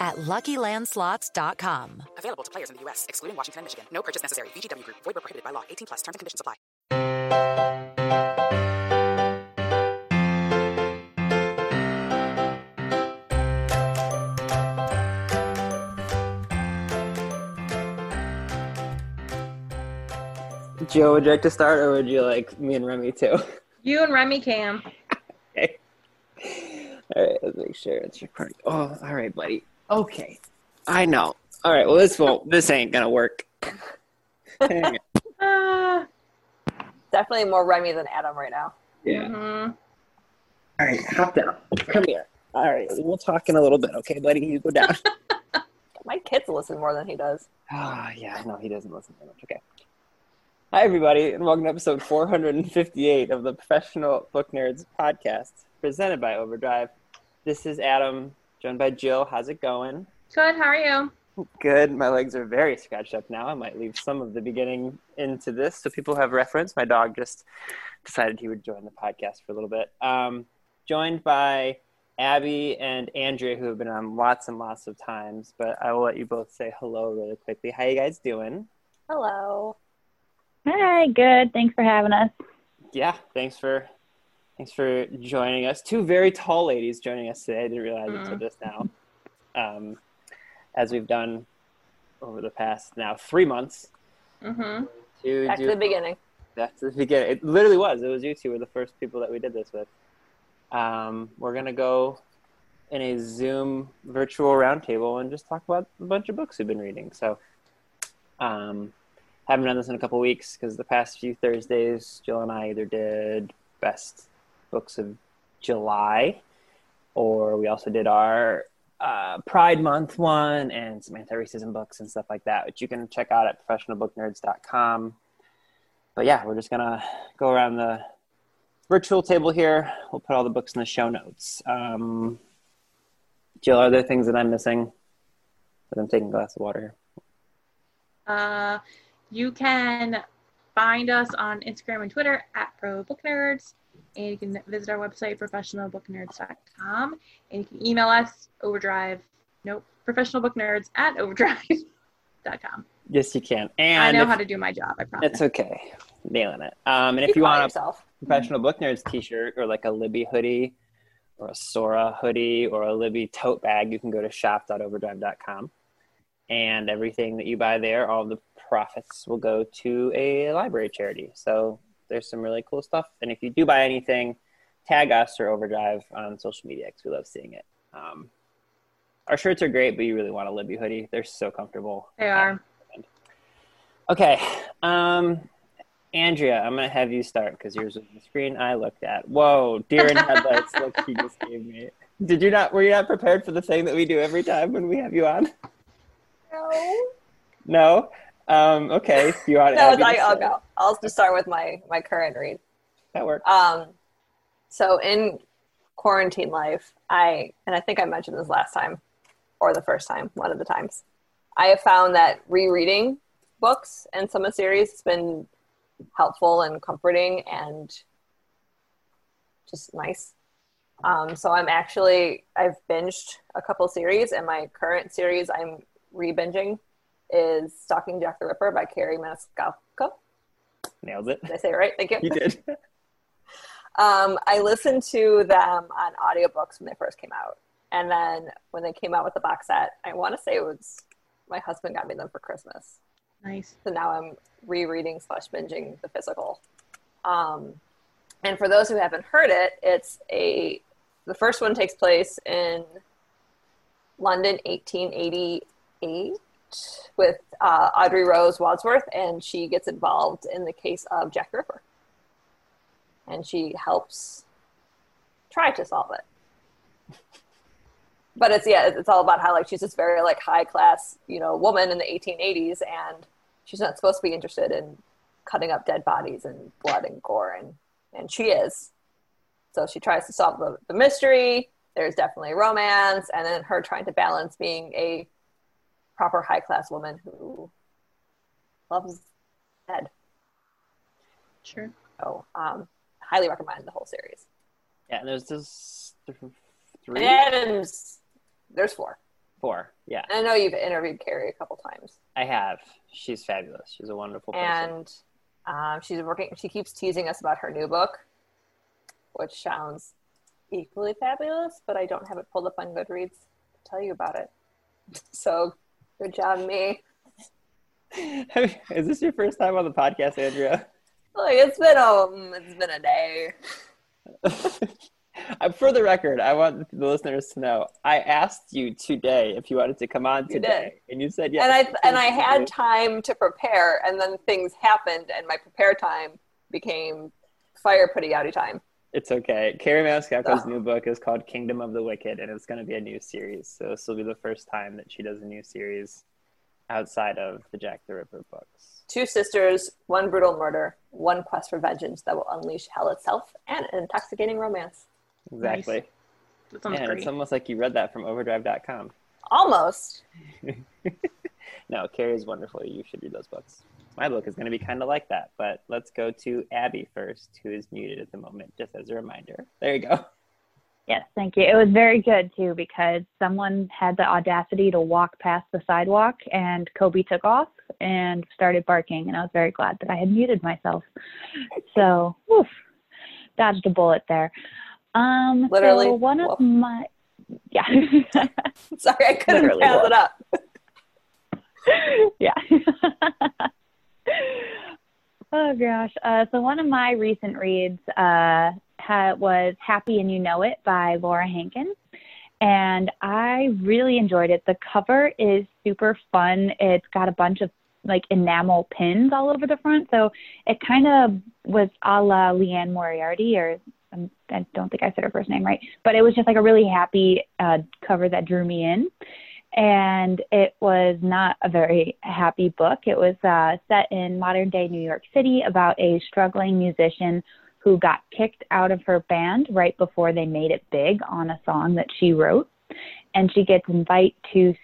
at luckylandslots.com. Available to players in the U.S., excluding Washington and Michigan. No purchase necessary. VGW Group. Void where prohibited by law. 18 plus. Terms and conditions apply. Joe, would you like to start, or would you like me and Remy too? You and Remy can. Okay. All right, let's make sure it's recording. Oh, all right, buddy. Okay. I know. All right, well, this ain't going to work. Hang on. Definitely more Remy than Adam right now. Yeah. Mm-hmm. All right, hop down. Come here. All right, we'll talk in a little bit. Okay, buddy, you go down. My kids listen more than he does. Oh, yeah, no, he doesn't listen very much. Okay. Hi, everybody, and welcome to episode 458 of the Professional Book Nerds podcast, presented by Overdrive. This is Adam, joined by Jill. How's it going? Good. How are you? Good. My legs are very scratched up now. I might leave some of the beginning into this so people have reference. My dog just decided he would join the podcast for a little bit. Joined by Abby and Andrea, who have been on lots and lots of times, but I will let you both say hello really quickly. How you guys doing? Hello. Hi, good. Thanks for having us. Yeah, thanks for joining us. Two very tall ladies joining us today. I didn't realize it until just now. As we've done over the past now 3 months. Mm-hmm. Back to the beginning. It literally was. It was you two were the first people that we did this with. We're going to go in a Zoom virtual roundtable and just talk about a bunch of books we've been reading. So, haven't done this in a couple weeks because the past few Thursdays, Jill and I either did Best Books of July, or we also did our Pride Month one and some anti-racism books and stuff like that, which you can check out at ProfessionalBookNerds.com. But yeah, we're just going to go around the virtual table here. We'll put all the books in the show notes. Jill, are there things that I'm missing? But I'm taking a glass of water here. You can find us on Instagram and Twitter at ProBookNerds, and you can visit our website, ProfessionalBookNerds.com, and you can email us, ProfessionalBookNerds at Overdrive.com. Yes, you can. And I know how to do my job, I promise. It's okay. Nailing it. And if you want a Professional Book Nerds t-shirt or like a Libby hoodie or a Sora hoodie or a Libby tote bag, you can go to shop.overdrive.com. And everything that you buy there, all the profits will go to a library charity. So there's some really cool stuff. And if you do buy anything, tag us or Overdrive on social media because we love seeing it. Our shirts are great, but you really want a Libby hoodie. They're so comfortable. They are. Okay. Andrea, I'm going to have you start because yours was the screen I looked at. Whoa, deer in headlights. Look, he just gave me it. Were you not prepared for the thing that we do every time when we have you on? No? Okay. You want to I'll go. I'll just start with my current read. That works. So in quarantine life, I think I mentioned this last time or the first time, one of the times, I have found that rereading books and some of the series has been helpful and comforting and just nice. So I've binged a couple series, and my current series I'm re-binging is Stalking Jack the Ripper by Kerri Maniscalco. Nailed it. Did I say it right? Thank you. You did. I listened to them on audiobooks when they first came out. And then when they came out with the box set, I want to say it was my husband got me them for Christmas. Nice. So now I'm rereading / binging the physical. And for those who haven't heard it, it's the first one takes place in London, 1888, with Audrey Rose Wadsworth, and she gets involved in the case of Jack the Ripper, and she helps try to solve it. But it's all about how like she's this very like high class woman in the 1880s, and she's not supposed to be interested in cutting up dead bodies and blood and gore, and she is. So she tries to solve the mystery. There's definitely romance, and then her trying to balance being a proper high-class woman who loves dead. Sure. So highly recommend the whole series. Yeah, and there's just three? And there's four. Yeah. I know you've interviewed Kerri a couple times. I have. She's fabulous. She's a wonderful person. And she keeps teasing us about her new book, which sounds equally fabulous, but I don't have it pulled up on Goodreads to tell you about it. So, good job, me. Is this your first time on the podcast, Andrea? Like, it's been a day. For the record, I want the listeners to know, I asked you today if you wanted to come on today, and you said yes. And I had time to prepare, and then things happened, and my prepare time became fire putting outy time. It's okay. Kerri Maniscalco's new book is called Kingdom of the Wicked, and it's going to be a new series. So this will be the first time that she does a new series outside of the Jack the Ripper books. Two sisters, one brutal murder, one quest for vengeance that will unleash hell itself, and an intoxicating romance. Exactly. Nice. That sounds great. It's almost like you read that from Overdrive.com. Almost. No, Kerri's wonderful. You should read those books. My book is going to be kind of like that, but let's go to Abby first, who is muted at the moment, just as a reminder. There you go. Yes, thank you. It was very good, too, because someone had the audacity to walk past the sidewalk, and Kobe took off and started barking, and I was very glad that I had muted myself. So, woof, dodged a bullet there. Literally. So one of my... Yeah. Sorry, I couldn't pass it up. Yeah. Oh, gosh. So one of my recent reads was Happy and You Know It by Laura Hankin, and I really enjoyed it. The cover is super fun. It's got a bunch of, like, enamel pins all over the front, so it kind of was a la Leanne Moriarty, or I don't think I said her first name right, but it was just, like, a really happy cover that drew me in. And it was not a very happy book. It was set in modern-day New York City about a struggling musician who got kicked out of her band right before they made it big on a song that she wrote. And she gets invited to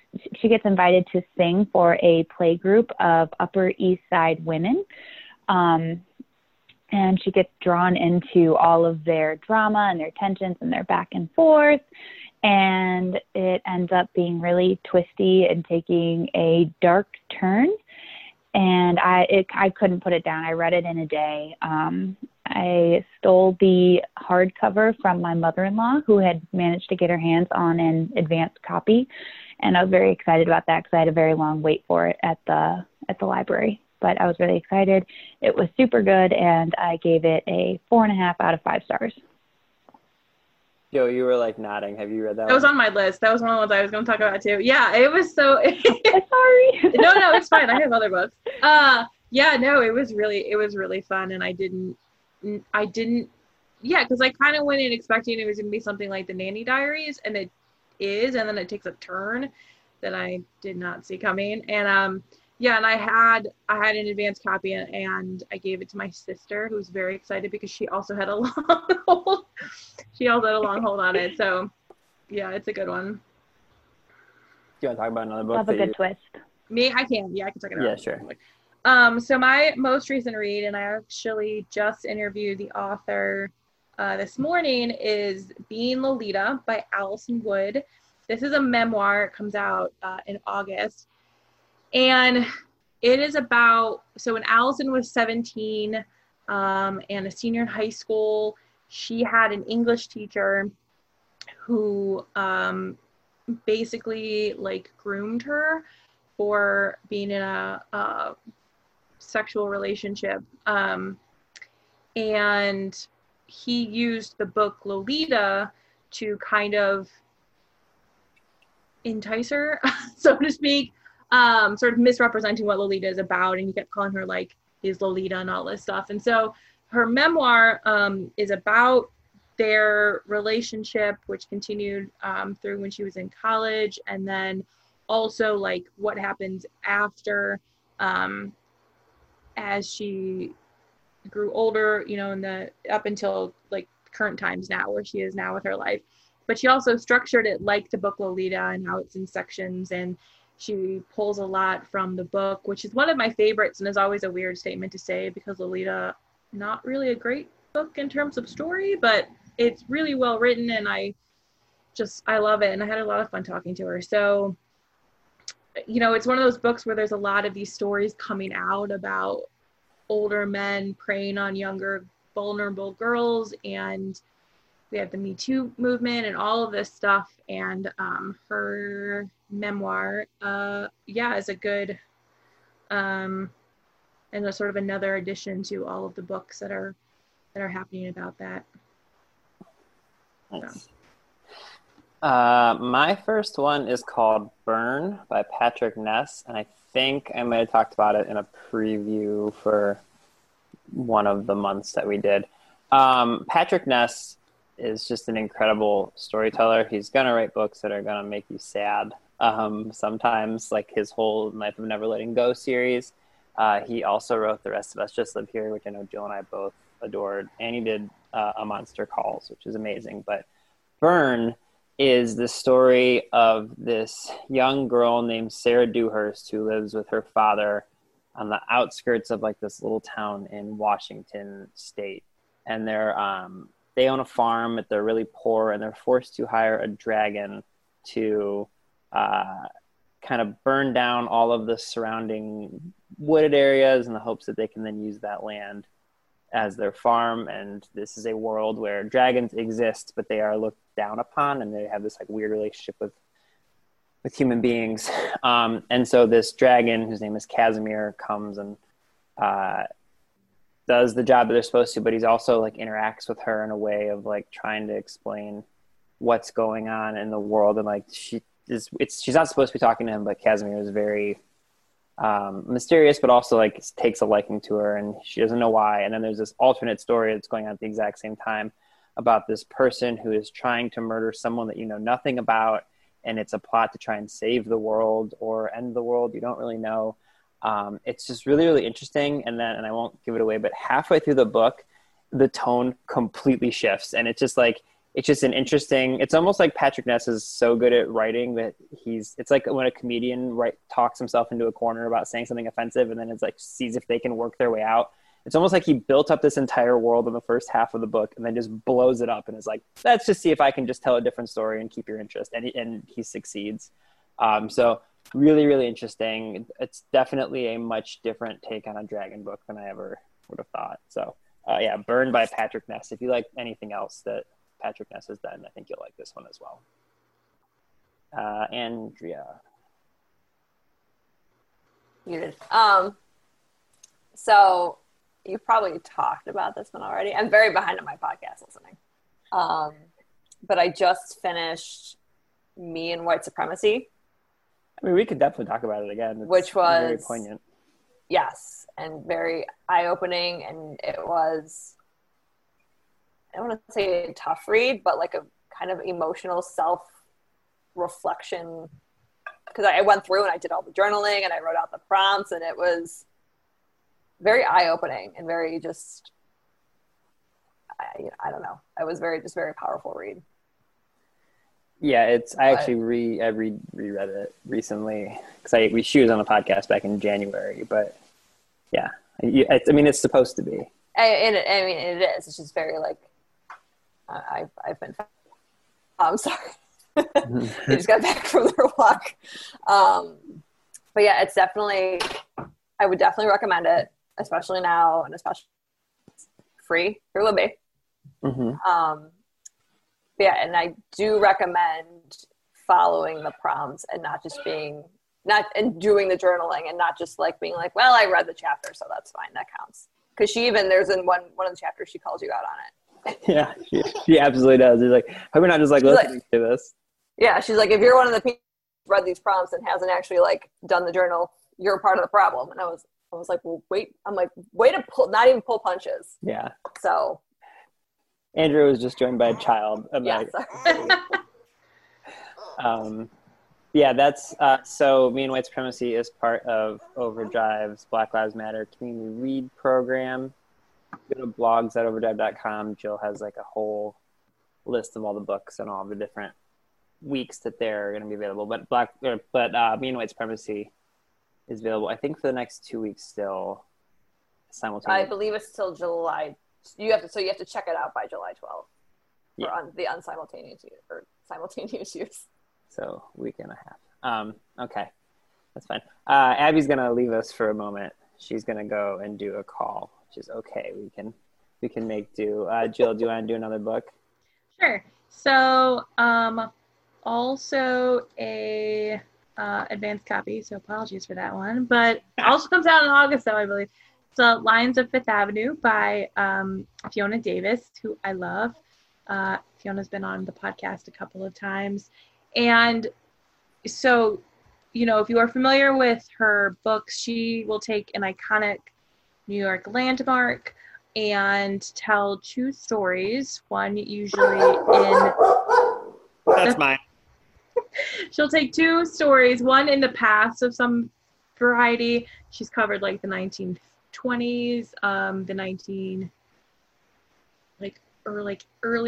sing for a playgroup of Upper East Side women. And she gets drawn into all of their drama and their tensions and their back and forth. And it ends up being really twisty and taking a dark turn. And I couldn't put it down. I read it in a day. I stole the hardcover from my mother-in-law, who had managed to get her hands on an advanced copy. And I was very excited about that because I had a very long wait for it at the library. But I was really excited. It was super good, and I gave it a 4.5 out of 5 stars. Yo, you were, like, nodding. Have you read that one? That was on my list. That was one of the ones I was going to talk about, too. Yeah, it was so... Sorry. No, it's fine. I have other books. It was really fun, and I didn't... Yeah, because I kind of went in expecting it was going to be something like The Nanny Diaries, and it is, and then it takes a turn that I did not see coming. And, yeah, and I had an advanced copy, and I gave it to my sister, who was very excited because she also had a long hold. She also had a long hold on it. So, yeah, it's a good one. Do you want to talk about another book? Have a good twist. Me? I can. Yeah, I can talk about it. Yeah, sure. So my most recent read, and I actually just interviewed the author this morning, is Being Lolita by Allison Wood. This is a memoir. It comes out in August. And it is about, so when Allison was 17 and a senior in high school, she had an English teacher who basically, like, groomed her for being in a sexual relationship. And he used the book Lolita to kind of entice her, so to speak. Sort of misrepresenting what Lolita is about, and he kept calling her, like, his Lolita and all this stuff. And so her memoir is about their relationship, which continued through when she was in college, and then also, like, what happens after as she grew older, you know, in the up until like current times now where she is now with her life. But she also structured it like the book Lolita and how it's in sections, and she pulls a lot from the book, which is one of my favorites and is always a weird statement to say because Lolita, not really a great book in terms of story, but it's really well written, and I love it, and I had a lot of fun talking to her. So, you know, it's one of those books where there's a lot of these stories coming out about older men preying on younger, vulnerable girls, and we have the Me Too movement and all of this stuff, and her memoir is a good and a sort of another addition to all of the books that are happening about that. Nice. So. My first one is called Burn by Patrick Ness, and I think I might have talked about it in a preview for one of the months that we did. Patrick Ness is just an incredible storyteller. He's gonna write books that are gonna make you sad sometimes, like his whole Life of Never Letting Go series. He also wrote The Rest of Us Just Live Here, which I know Jill and I both adored, and he did A Monster Calls, which is amazing. But Burn is the story of this young girl named Sarah Dewhurst who lives with her father on the outskirts of like this little town in Washington state, and they're they own a farm, but they're really poor, and they're forced to hire a dragon to kind of burn down all of the surrounding wooded areas in the hopes that they can then use that land as their farm. And this is a world where dragons exist, but they are looked down upon, and they have this like weird relationship with human beings. And so this dragon, whose name is Casimir, comes and does the job that they're supposed to, but he's also like interacts with her in a way of like trying to explain what's going on in the world. And like she's not supposed to be talking to him, but Casimir is very mysterious, but also like takes a liking to her, and she doesn't know why. And then there's this alternate story that's going on at the exact same time about this person who is trying to murder someone that you know nothing about, and it's a plot to try and save the world or end the world. You don't really know. It's just really, really interesting. And then, and I won't give it away, but halfway through the book, the tone completely shifts, and it's just like, it's just an interesting, it's almost like Patrick Ness is so good at writing that it's like when a comedian talks himself into a corner about saying something offensive, and then it's like, sees if they can work their way out. It's almost like he built up this entire world in the first half of the book and then just blows it up and is like, let's just see if I can just tell a different story and keep your interest. And he succeeds. So really, really interesting. It's definitely a much different take on a dragon book than I ever would have thought. So Burn by Patrick Ness. If you like anything else that Patrick Ness has done, I think you'll like this one as well. Andrea. You did. So you probably talked about this one already. I'm very behind on my podcast listening. But I just finished Me and White Supremacy. I mean, we could definitely talk about it again. Which was very poignant. Yes, and very eye-opening, and it was, I don't want to say a tough read, but like a kind of emotional self-reflection, because I went through and I did all the journaling and I wrote out the prompts, and it was very eye-opening and very just, I don't know. It was very powerful read. Yeah, I reread it recently because she was on the podcast back in January, but yeah, I mean, it's supposed to be. It is. It's just very like, I've been. I'm sorry. I just got back from their walk. But yeah, it's definitely, I would definitely recommend it, especially now, and especially free for Libby. Mm-hmm. Yeah, and I do recommend following the prompts and doing the journaling and not just like being like, well, I read the chapter, so that's fine, that counts. Because there's in one of the chapters she calls you out on it. Yeah, she absolutely does. She's like, hope you're not just like listening to this. Yeah, she's like, if you're one of the people who read these prompts and hasn't actually like done the journal, you're part of the problem. And I was like, well, wait. I'm like, way to not even pull punches. Yeah. So. Andrew was just joined by a child. Yes. Yeah, that's so Me and White Supremacy is part of Overdrive's Black Lives Matter Community Read program. Go to blogs at overdrive.com. Jill has like a whole list of all the books and all the different weeks that they're going to be available. But Me and White Supremacy is available, I think, for the next 2 weeks still simultaneously. I believe it's till July. You have to check it out by July 12th. Yeah. Or on the simultaneous use. So week and a half. Okay, that's fine. Abby's gonna leave us for a moment. She's gonna go and do a call, which is okay. We can make do. Jill, do you want to do another book? Sure. So also a advanced copy. So apologies for that one, but it also comes out in August, though, I believe. So Lions of Fifth Avenue by Fiona Davis, who I love. Fiona's been on the podcast a couple of times. And so, you know, if you are familiar with her books, she will take an iconic New York landmark and tell two stories. One usually in... That's mine. She'll take two stories, one in the past of some variety. She's covered like the 1920s, early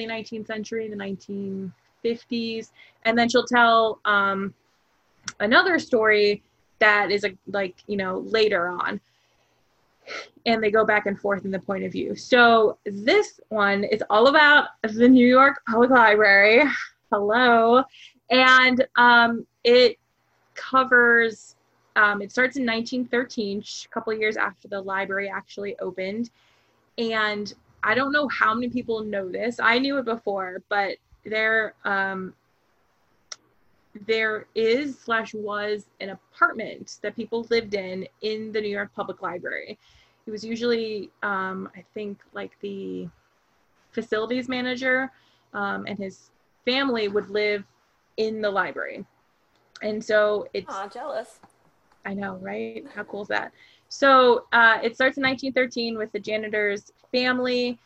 19th century, the 1950s, and then she'll tell another story that is later on, and they go back and forth in the point of view. So this one is all about the New York Public Library. Hello. And it covers it starts in 1913, a couple of years after the library actually opened. And I don't know how many people know this. I knew it before, but there is /was an apartment that people lived in the New York Public Library. It was usually, I think, like the facilities manager and his family would live in the library. And so it's... Aw, jealous. I know, right? How cool is that? So it starts in 1913 with the janitor's family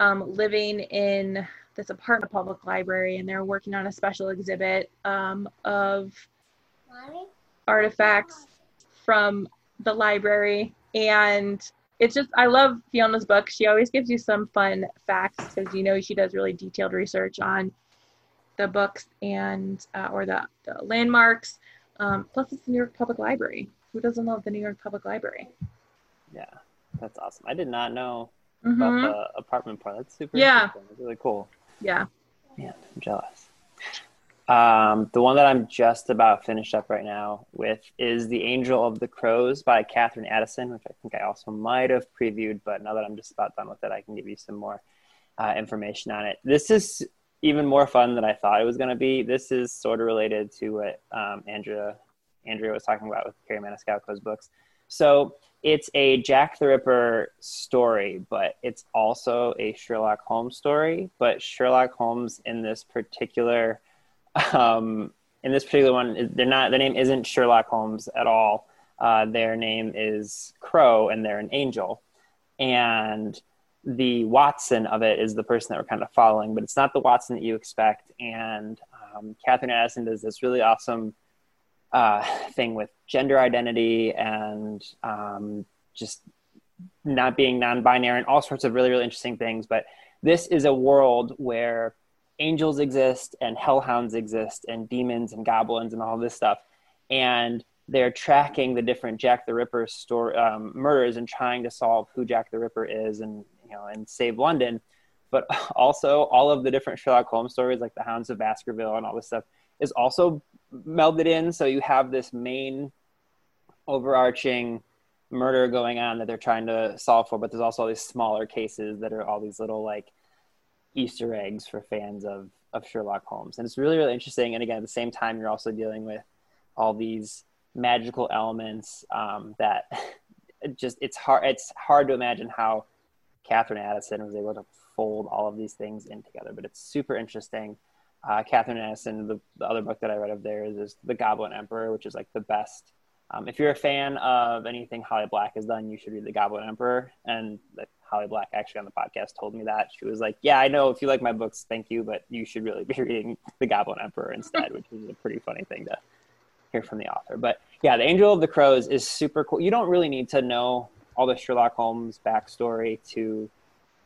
living in this apartment public library, and they're working on a special exhibit of artifacts from the library. And it's just, I love Fiona's book. She always gives you some fun facts because, you know, she does really detailed research on the books and or the landmarks. Plus, it's the New York Public Library. Who doesn't love the New York Public Library? Yeah, that's awesome. I did not know about the apartment part. That's super interesting. That's really cool. Yeah. Man, I'm jealous. The one that I'm just about finished up right now with is The Angel of the Crows by Katherine Addison, which I think I also might have previewed, but now that I'm just about done with it, I can give you some more information on it. This is even more fun than I thought it was going to be. This is sort of related to what Andrea was talking about with Kerri Maniscalco's books. So it's a Jack the Ripper story, but it's also a Sherlock Holmes story. But Sherlock Holmes in this particular one, their name isn't Sherlock Holmes at all. Their name is Crow, and they're an angel. And the Watson of it is the person that we're kind of following, but it's not the Watson that you expect. And Katherine Addison does this really awesome thing with gender identity and just not being non-binary and all sorts of really, really interesting things. But this is a world where angels exist and hellhounds exist and demons and goblins and all this stuff. And they're tracking the different Jack the Ripper murders and trying to solve who Jack the Ripper is and save London. But also all of the different Sherlock Holmes stories, like the Hounds of Baskerville and all this stuff, is also melded in. So you have this main overarching murder going on that they're trying to solve for, but there's also all these smaller cases that are all these little like Easter eggs for fans of Sherlock Holmes. And it's really, really interesting. And again, at the same time, you're also dealing with all these magical elements that just, it's hard to imagine how Katherine Addison was able to fold all of these things in together, but it's super interesting. Katherine Addison, the other book that I read of theirs is The Goblin Emperor, which is like the best. If you're a fan of anything Holly Black has done, you should read The Goblin Emperor. And Holly Black actually on the podcast told me that. She was like, yeah, I know, if you like my books, thank you, but you should really be reading The Goblin Emperor instead, which is a pretty funny thing to hear from the author. But yeah, The Angel of the Crows is super cool. You don't really need to know all the Sherlock Holmes backstory to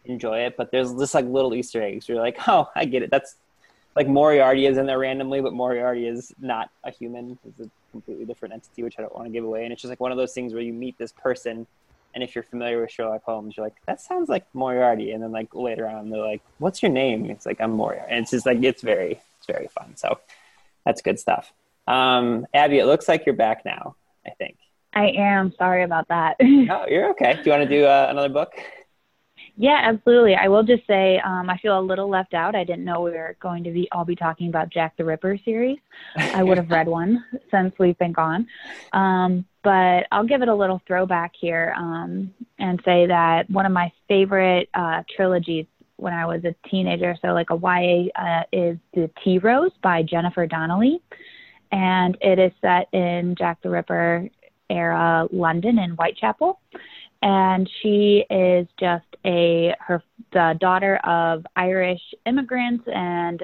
enjoy it, but there's just like little Easter eggs. You're like, oh, I get it. That's like Moriarty is in there randomly, but Moriarty is not a human. It's a completely different entity, which I don't want to give away. And it's just like one of those things where you meet this person, and if you're familiar with Sherlock Holmes, you're like, that sounds like Moriarty. And then like later on, they're like, what's your name? And it's like, I'm Moriarty. And it's just like, it's very fun. So that's good stuff. Abby, it looks like you're back now, I think. I am. Sorry about that. No, you're okay. Do you want to do another book? Yeah, absolutely. I will just say I feel a little left out. I didn't know we were going to all be talking about Jack the Ripper series. I would have read one since we've been gone. But I'll give it a little throwback here and say that one of my favorite trilogies when I was a teenager, so like a YA, is The Tea Rose by Jennifer Donnelly. And it is set in Jack the Ripper era London in Whitechapel. And she is just the daughter of Irish immigrants, and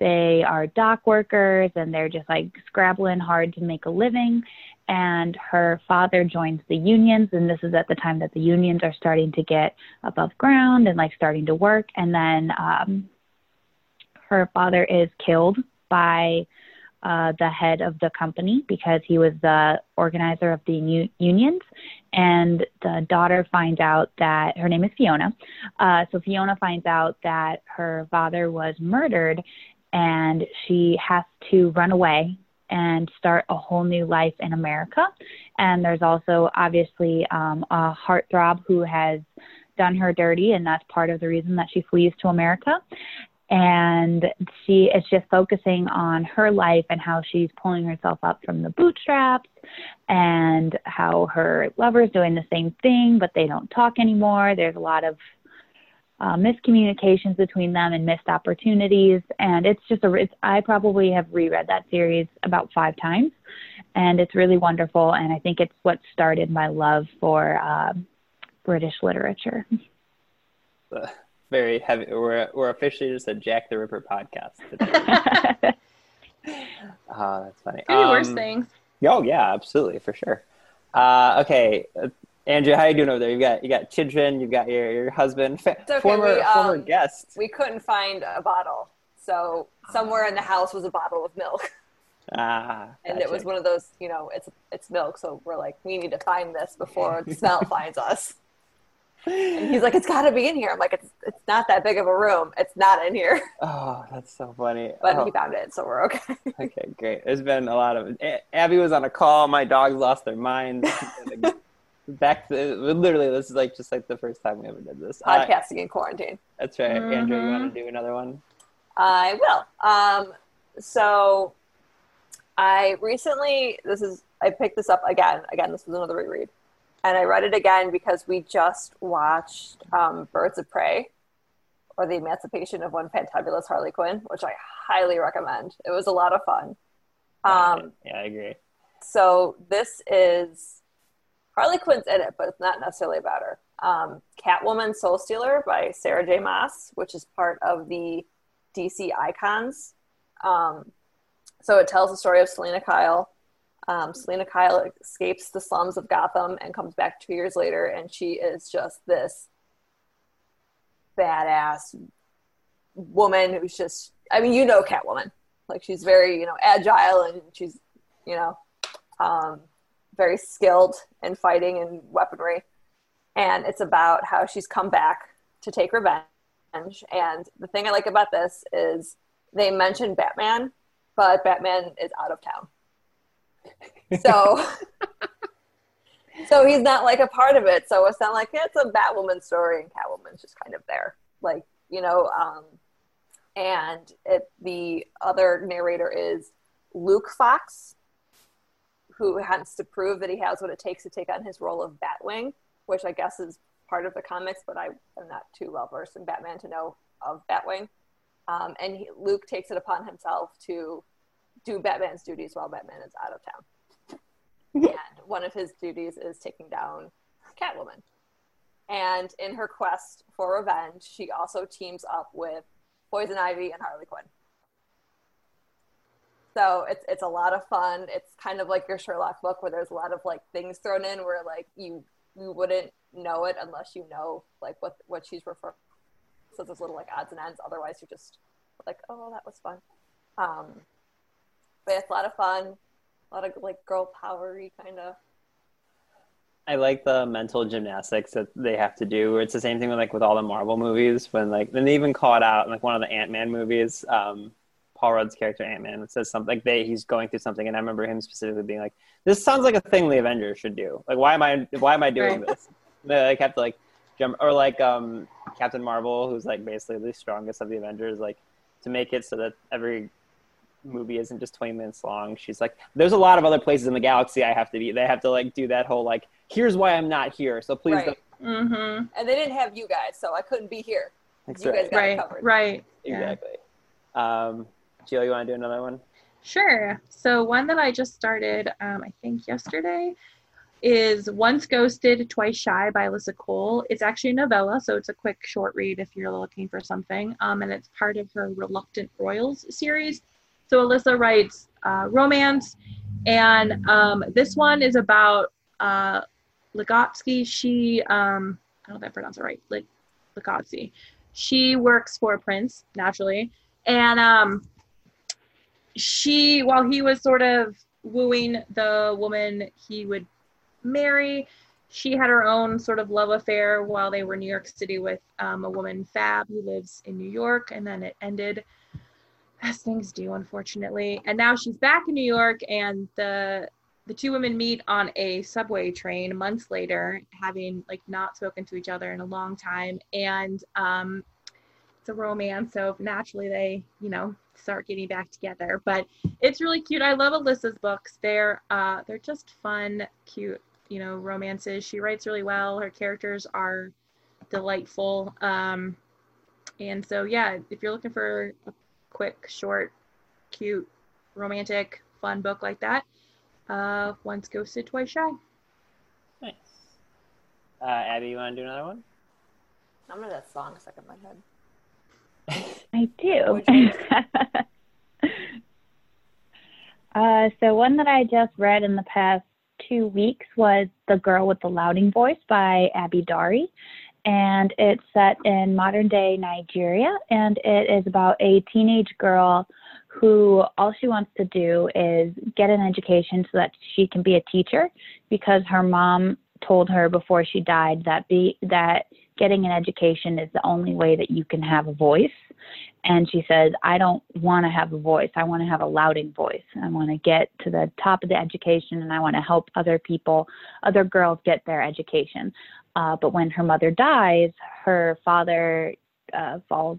they are dock workers, and they're just like scrabbling hard to make a living. And her father joins the unions, and this is at the time that the unions are starting to get above ground and like starting to work. And then her father is killed by the head of the company because he was the organizer of the unions. And the daughter finds out that her name is Fiona. So Fiona finds out that her father was murdered, and she has to run away and start a whole new life in America. And there's also obviously a heartthrob who has done her dirty, and that's part of the reason that she flees to America. And she is just focusing on her life and how she's pulling herself up from the bootstraps, and how her lover's doing the same thing, but they don't talk anymore. There's a lot of miscommunications between them and missed opportunities. And it's just I probably have reread that series about 5 times, and it's really wonderful. And I think it's what started my love for British literature. Very heavy. We're officially just a Jack the Ripper podcast today. That's funny. Could be worse things. Oh yeah, absolutely, for sure. Okay, Andrea, how are you doing over there? You got children. You've got your husband. Okay, former guest. We couldn't find a bottle, so somewhere in the house was a bottle of milk. And gotcha. It was one of those, it's milk, so we're like, we need to find this before the smell finds us. And he's like, it's got to be in here. I'm like, it's not that big of a room. It's not in here. Oh, that's so funny. But he found it, so we're okay. Okay, great. There's been a lot of Abby was on a call. My dogs lost their minds. Literally, this is like just like the first time we ever did this. Podcasting in quarantine. That's right. Mm-hmm. Andrew, you want to do another one? I will. So I recently, I picked this up again. Again, this was another reread. And I read it again because we just watched Birds of Prey, or The Emancipation of One Fantabulous Harley Quinn, which I highly recommend. It was a lot of fun. Yeah, I agree. So this is, Harley Quinn's in it, but it's not necessarily about her. Catwoman Soul Stealer by Sarah J. Maas, which is part of the DC Icons. So it tells the story of Selina Kyle. Selina Kyle escapes the slums of Gotham and comes back 2 years later, and she is just this badass woman who's just, Catwoman. Like, she's very, agile, and she's, very skilled in fighting and weaponry. And it's about how she's come back to take revenge. And the thing I like about this is they mention Batman, but Batman is out of town. So he's not like a part of it. So it's not like it's a Batwoman story, and Catwoman's just kind of there, like And the other narrator is Luke Fox, who has to prove that he has what it takes to take on his role of Batwing, which I guess is part of the comics. But I am not too well versed in Batman to know of Batwing. And Luke takes it upon himself to do Batman's duties while Batman is out of town. And one of his duties is taking down Catwoman. And in her quest for revenge, she also teams up with Poison Ivy and Harley Quinn. So it's a lot of fun. It's kind of like your Sherlock book where there's a lot of like things thrown in where like you wouldn't know it unless you know like what she's referring to. So there's little like odds and ends. Otherwise you're just like, oh, well, that was fun. But it's a lot of fun. A lot of like girl powery kind of. I like the mental gymnastics that they have to do. It's the same thing with like with all the Marvel movies when like, and they even call it out in like one of the Ant-Man movies. Paul Rudd's character Ant-Man says something like he's going through something, and I remember him specifically being like, "This sounds like a thing the Avengers should do. Like, why am I doing this?" And they like have to like jump, or like Captain Marvel, who's like basically the strongest of the Avengers, like to make it so that every movie isn't just 20 minutes long. She's like, there's a lot of other places in the galaxy I have to be. They have to like do that whole like, here's why I'm not here, so please right. don't. Mm-hmm. And they didn't have you guys, so I couldn't be here. That's you right. guys got right. it covered. Right. Exactly. Yeah. Jill, you want to do another one? Sure. So one that I just started, I think yesterday, is Once Ghosted, Twice Shy by Alyssa Cole. It's actually a novella, so it's a quick short read if you're looking for something. And it's part of her Reluctant Royals series. So Alyssa writes romance, and this one is about Ligotsky. She, I don't know if I pronounce it right, Ligotsky. She works for a prince, naturally, and she, while he was sort of wooing the woman he would marry, she had her own sort of love affair while they were in New York City with a woman, Fab, who lives in New York, and then it ended, as things do, unfortunately. And now she's back in New York, and the two women meet on a subway train months later, having like not spoken to each other in a long time, and it's a romance, so naturally they, you know, start getting back together. But it's really cute. I love Alyssa's books. They're just fun, cute, you know, romances. She writes really well. Her characters are delightful. And so, yeah, if you're looking for a quick, short, cute, romantic, fun book like that, Once Ghosted, Twice Shy. Nice. Abby, you want to do another one? I'm going to that song stuck in my head. I do. So one that I just read in the past 2 weeks was The Girl with the Louding Voice by Abi Daré, and it's set in modern day Nigeria, and it is about a teenage girl who all she wants to do is get an education so that she can be a teacher, because her mom told her before she died that getting an education is the only way that you can have a voice. And she says, I don't want to have a voice. I want to have a louding voice. I want to get to the top of the education, and I want to help other people, other girls get their education. But when her mother dies, her father falls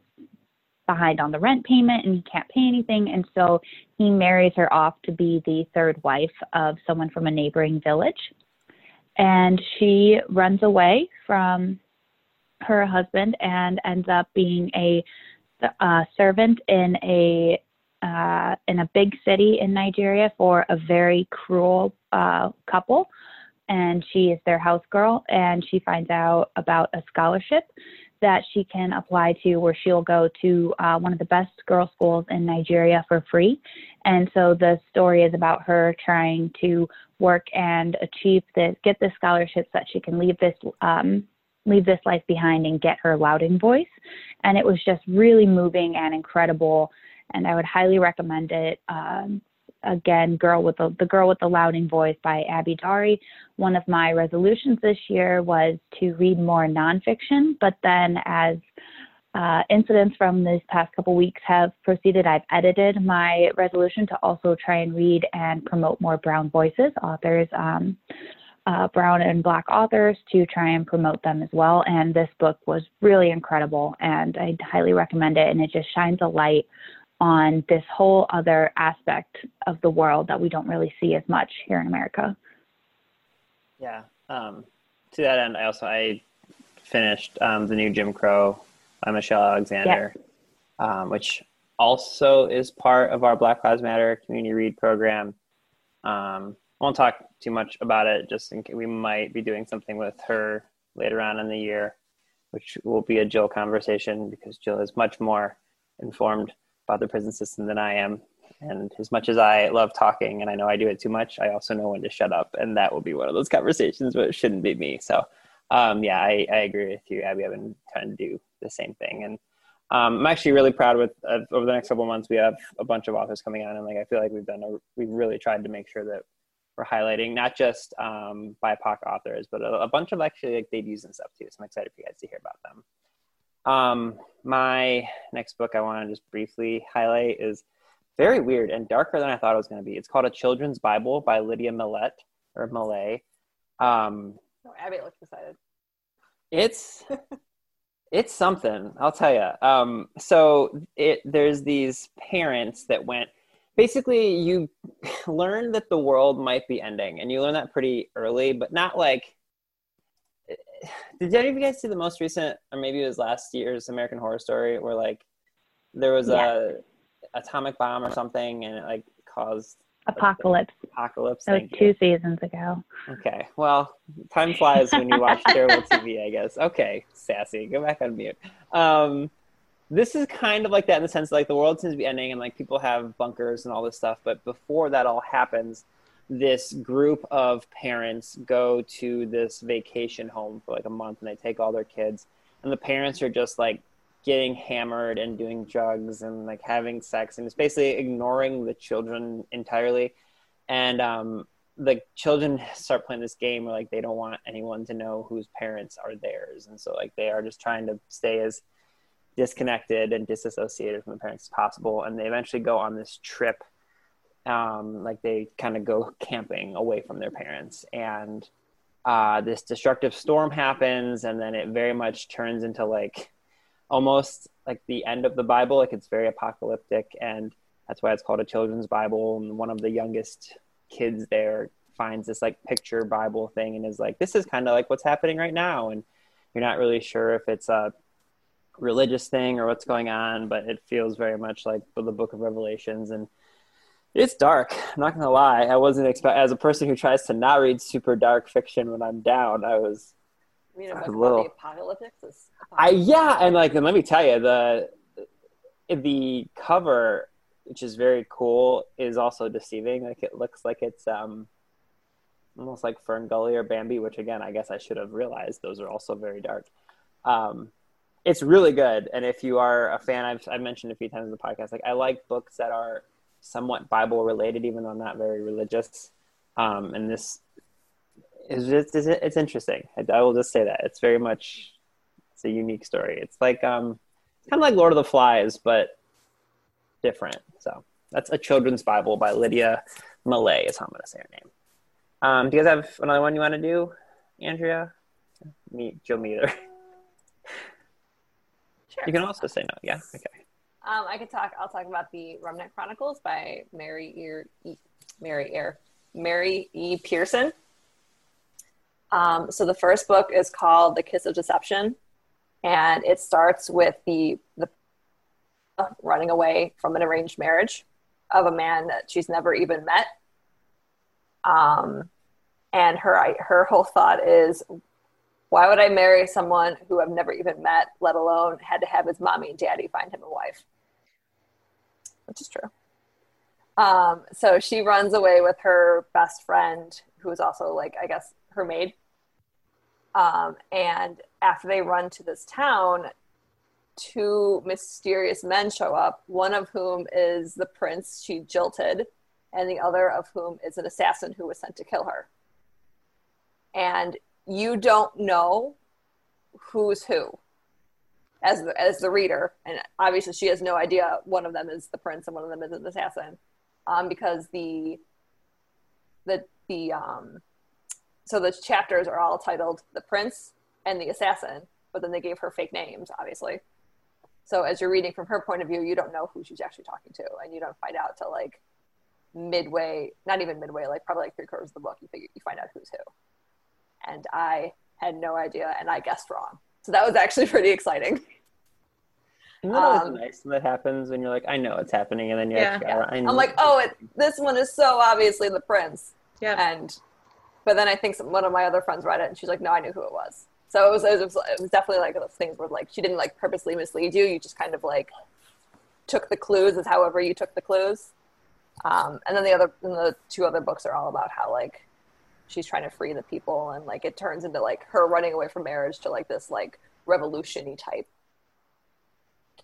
behind on the rent payment and he can't pay anything. And so he marries her off to be the third wife of someone from a neighboring village. And she runs away from her husband and ends up being a servant in a big city in Nigeria for a very cruel couple, and she is their house girl. And she finds out about a scholarship that she can apply to, where she'll go to one of the best girl schools in Nigeria for free. And so the story is about her trying to work and achieve this, get this scholarship so that she can leave this life behind and get her louding voice. And it was just really moving and incredible, and I would highly recommend it. Again, The Girl with the Louding Voice by Abi Daré. One of my resolutions this year was to read more nonfiction, but then as incidents from these past couple weeks have proceeded, I've edited my resolution to also try and read and promote more brown voices, authors, brown and black authors, to try and promote them as well. And this book was really incredible, and I highly recommend it. And it just shines a light on this whole other aspect of the world that we don't really see as much here in America. Yeah. To that end, I finished the new Jim Crow by Michelle Alexander, which also is part of our Black Lives Matter Community Read program. I won't talk too much about it, just in case we might be doing something with her later on in the year, which will be a Jill conversation, because Jill is much more informed about the prison system than I am. And as much as I love talking, and I know I do it too much, I also know when to shut up. And that will be one of those conversations, but it shouldn't be me. So I agree with you, Abby. I've been trying to do the same thing. And I'm actually really proud with, over the next couple of months, we have a bunch of authors coming on. And like, I feel like we've really tried to make sure that we're highlighting not just BIPOC authors, but a bunch of actually like debuts and stuff too. So I'm excited for you guys to hear about them. My next book I want to just briefly highlight is very weird and darker than I thought it was going to be. It's called A Children's Bible by Lydia Millet or Millet. Abby looks excited. It's something, I'll tell you. There's these parents that went, basically you learn that the world might be ending, and you learn that pretty early, but not like, did any of you guys see the most recent, or maybe it was last year's American Horror Story, where like there was a atomic bomb or something, and it like caused apocalypse. That was two seasons ago. Okay, well, time flies when you watch terrible TV, I guess. Okay, sassy, go back on mute. This is kind of like that in the sense that, like, the world seems to be ending, and like people have bunkers and all this stuff, but before that all happens, this group of parents go to this vacation home for like a month, and they take all their kids, and the parents are just like getting hammered and doing drugs and like having sex, and it's basically ignoring the children entirely. And the children start playing this game where like they don't want anyone to know whose parents are theirs, and so like they are just trying to stay as disconnected and disassociated from the parents as possible. And they eventually go on this trip, like they kind of go camping away from their parents, and this destructive storm happens, and then it very much turns into like almost like the end of the Bible. Like, it's very apocalyptic, and that's why it's called A Children's Bible. And one of the youngest kids there finds this like picture Bible thing and is like, this is kind of like what's happening right now. And you're not really sure if it's a religious thing or what's going on, but it feels very much like the book of Revelations. And it's dark, I'm not going to lie. I wasn't expecting, as a person who tries to not read super dark fiction when I'm down, and like, and let me tell you, the cover, which is very cool, is also deceiving. Like, it looks like it's almost like Fern Gully or Bambi, which again, I guess I should have realized those are also very dark. It's really good, and if you are a fan, I've mentioned a few times in the podcast, like, I like books that are somewhat Bible related, even though I'm not very religious. And this it's interesting. I will just say that it's a unique story. It's like kind of like Lord of the Flies, but different. So that's A Children's Bible by Lydia Millet is how I'm going to say her name. Do you guys have another one you want to do, Andrea? Me, Joe Meather. Sure. You can also say no. Yeah. Okay. I'll talk about the Remnant Chronicles by Mary E. Pearson. So the first book is called The Kiss of Deception, and it starts with the running away from an arranged marriage of a man that she's never even met. And her whole thought is, why would I marry someone who I've never even met, let alone had to have his mommy and daddy find him a wife? Which is true. So she runs away with her best friend, who is also, like, I guess, her maid. And after they run to this town, two mysterious men show up, one of whom is the prince she jilted, and the other of whom is an assassin who was sent to kill her. And you don't know who's who as the reader. And obviously she has no idea one of them is the prince and one of them is an assassin, because so the chapters are all titled The Prince and the Assassin, but then they gave her fake names, obviously. So as you're reading from her point of view, you don't know who she's actually talking to, and you don't find out till like probably three-quarters of the book, you find out who's who. And I had no idea, and I guessed wrong. So that was actually pretty exciting. Isn't that always nice when that happens, when you're like, I know it's happening, and then you're like, yeah. I'm like, this one is so obviously The Prince. Yeah. But then I think one of my other friends read it, and she's like, no, I knew who it was. So it was definitely like those things where like she didn't like purposely mislead you. You just kind of like took the clues as however you took the clues. And then the two other books are all about how, like, she's trying to free the people, and, like, it turns into, like, her running away from marriage to, like, this, like, revolution-y type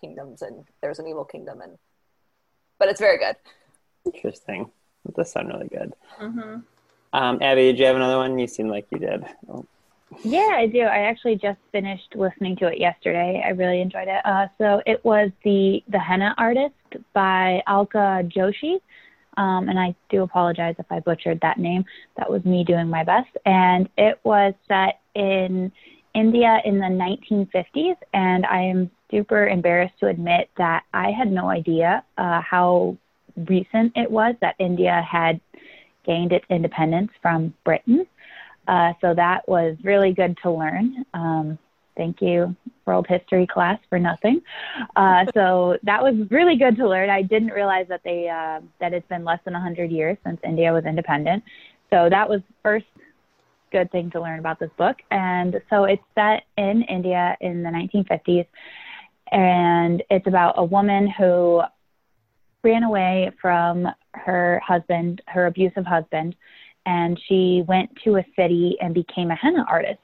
kingdoms, and there's an evil kingdom, and but it's very good. Interesting. That does sound really good. Mm-hmm. Abby, did you have another one? You seem like you did. Oh. Yeah, I do. I actually just finished listening to it yesterday. I really enjoyed it. So it was The Henna Artist by Alka Joshi. And I do apologize if I butchered that name. That was me doing my best. And it was set in India in the 1950s. And I am super embarrassed to admit that I had no idea how recent it was that India had gained its independence from Britain. So that was really good to learn. Thank you, world history class, for nothing. So that was really good to learn. I didn't realize that that it's been less than 100 years since India was independent. So that was the first good thing to learn about this book. And so it's set in India in the 1950s. And it's about a woman who ran away from her husband, her abusive husband, and she went to a city and became a henna artist.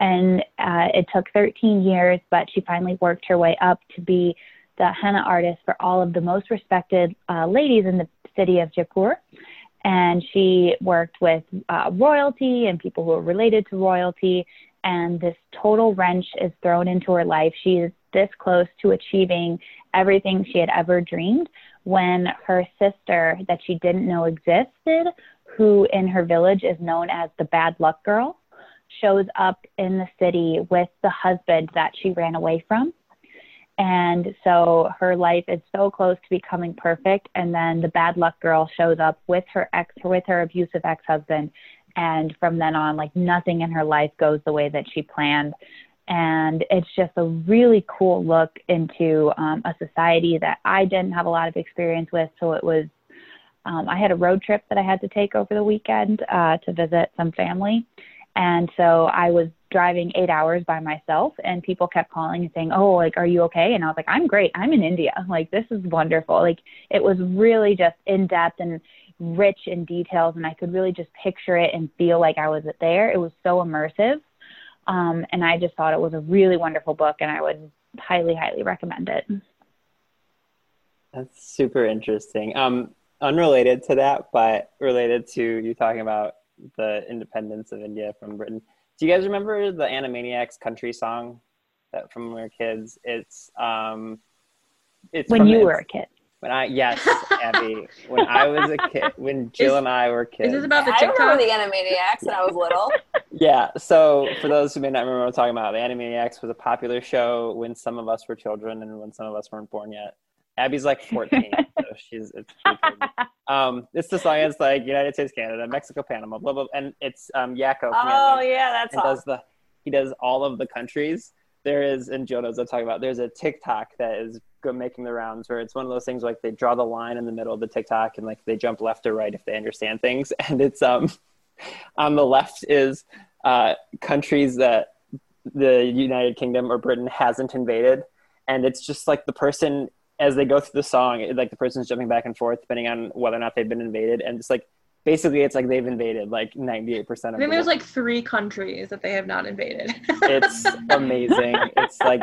And it took 13 years, but she finally worked her way up to be the henna artist for all of the most respected ladies in the city of Jaipur. And she worked with royalty and people who were related to royalty. And this total wrench is thrown into her life. She is this close to achieving everything she had ever dreamed when her sister that she didn't know existed, who in her village is known as the Bad Luck Girl, shows up in the city with the husband that she ran away from. And so her life is so close to becoming perfect. And then the Bad Luck Girl shows up with her abusive ex-husband. And from then on, like, nothing in her life goes the way that she planned. And it's just a really cool look into a society that I didn't have a lot of experience with. So it was, I had a road trip that I had to take over the weekend to visit some family. And so I was driving 8 hours by myself, and people kept calling and saying, "Oh, like, are you okay?" And I was like, "I'm great. I'm in India. Like, this is wonderful." Like, it was really just in depth and rich in details. And I could really just picture it and feel like I was there. It was so immersive. And I just thought it was a really wonderful book, and I would highly, highly recommend it. That's super interesting. Unrelated to that, but related to you talking about the independence of India from Britain. Do you guys remember the Animaniacs country song that from when we were kids? It's when you were a kid. When I, yes, Abby, when I was a kid, when Jill and I were kids. Is this about the TikTok? I remember the Animaniacs when I was little. Yeah, so for those who may not remember what I'm talking about, the Animaniacs was a popular show when some of us were children and when some of us weren't born yet. Abby's like 14, so it's pretty cool. It's the song, it's like United States, Canada, Mexico, Panama, blah, blah, blah. And it's Yakko. Oh, yeah, that's awesome. He does all of the countries. There is, and Joe knows what I'm talking about, there's a TikTok that is making the rounds where it's one of those things like they draw the line in the middle of the TikTok and like they jump left or right if they understand things. And it's on the left is countries that the United Kingdom or Britain hasn't invaded. And it's just like the person, as they go through the song, the person's jumping back and forth depending on whether or not they've been invaded. And it's like, basically it's like they've invaded like 98% of them. I think there's like 3 countries that they have not invaded. It's amazing. It's like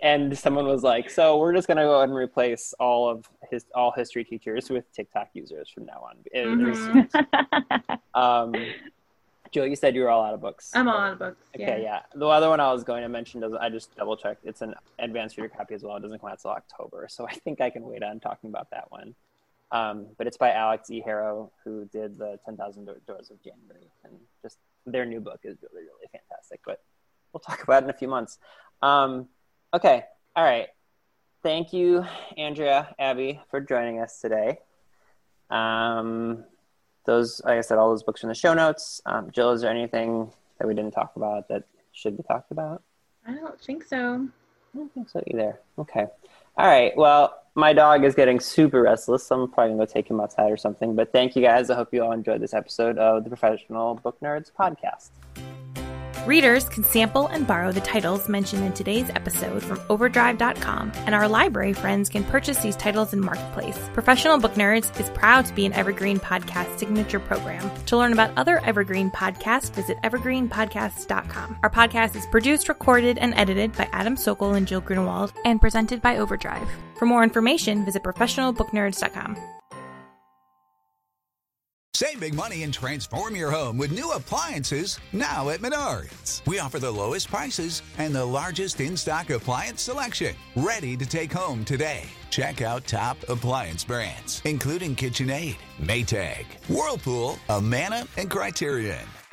and someone was like, so we're just going to go ahead and replace all history teachers with TikTok users from now on. Jill, you said you were all out of books. I'm all out of books. Okay, yeah. The other one I was going to mention, I just double checked. It's an advanced reader copy as well. It doesn't come out until October. So I think I can wait on talking about that one. But it's by Alex E. Harrow, who did the 10,000 Doors of January. And just their new book is really, really fantastic. But we'll talk about it in a few months. Okay. All right. Thank you, Andrea, Abby, for joining us today. Those, like I said, all those books are in the show notes. Jill, is there anything that we didn't talk about that should be talked about? I don't think so. I don't think so either. Okay. All right. Well, my dog is getting super restless, so I'm probably going to go take him outside or something. But thank you, guys. I hope you all enjoyed this episode of the Professional Book Nerds podcast. Readers can sample and borrow the titles mentioned in today's episode from Overdrive.com, and our library friends can purchase these titles in Marketplace. Professional Book Nerds is proud to be an Evergreen Podcast signature program. To learn about other Evergreen podcasts, visit evergreenpodcasts.com. Our podcast is produced, recorded, and edited by Adam Sokol and Jill Grunewald, and presented by Overdrive. For more information, visit ProfessionalBookNerds.com. Save big money and transform your home with new appliances now at Menards. We offer the lowest prices and the largest in-stock appliance selection, ready to take home today. Check out top appliance brands, including KitchenAid, Maytag, Whirlpool, Amana, and Criterion.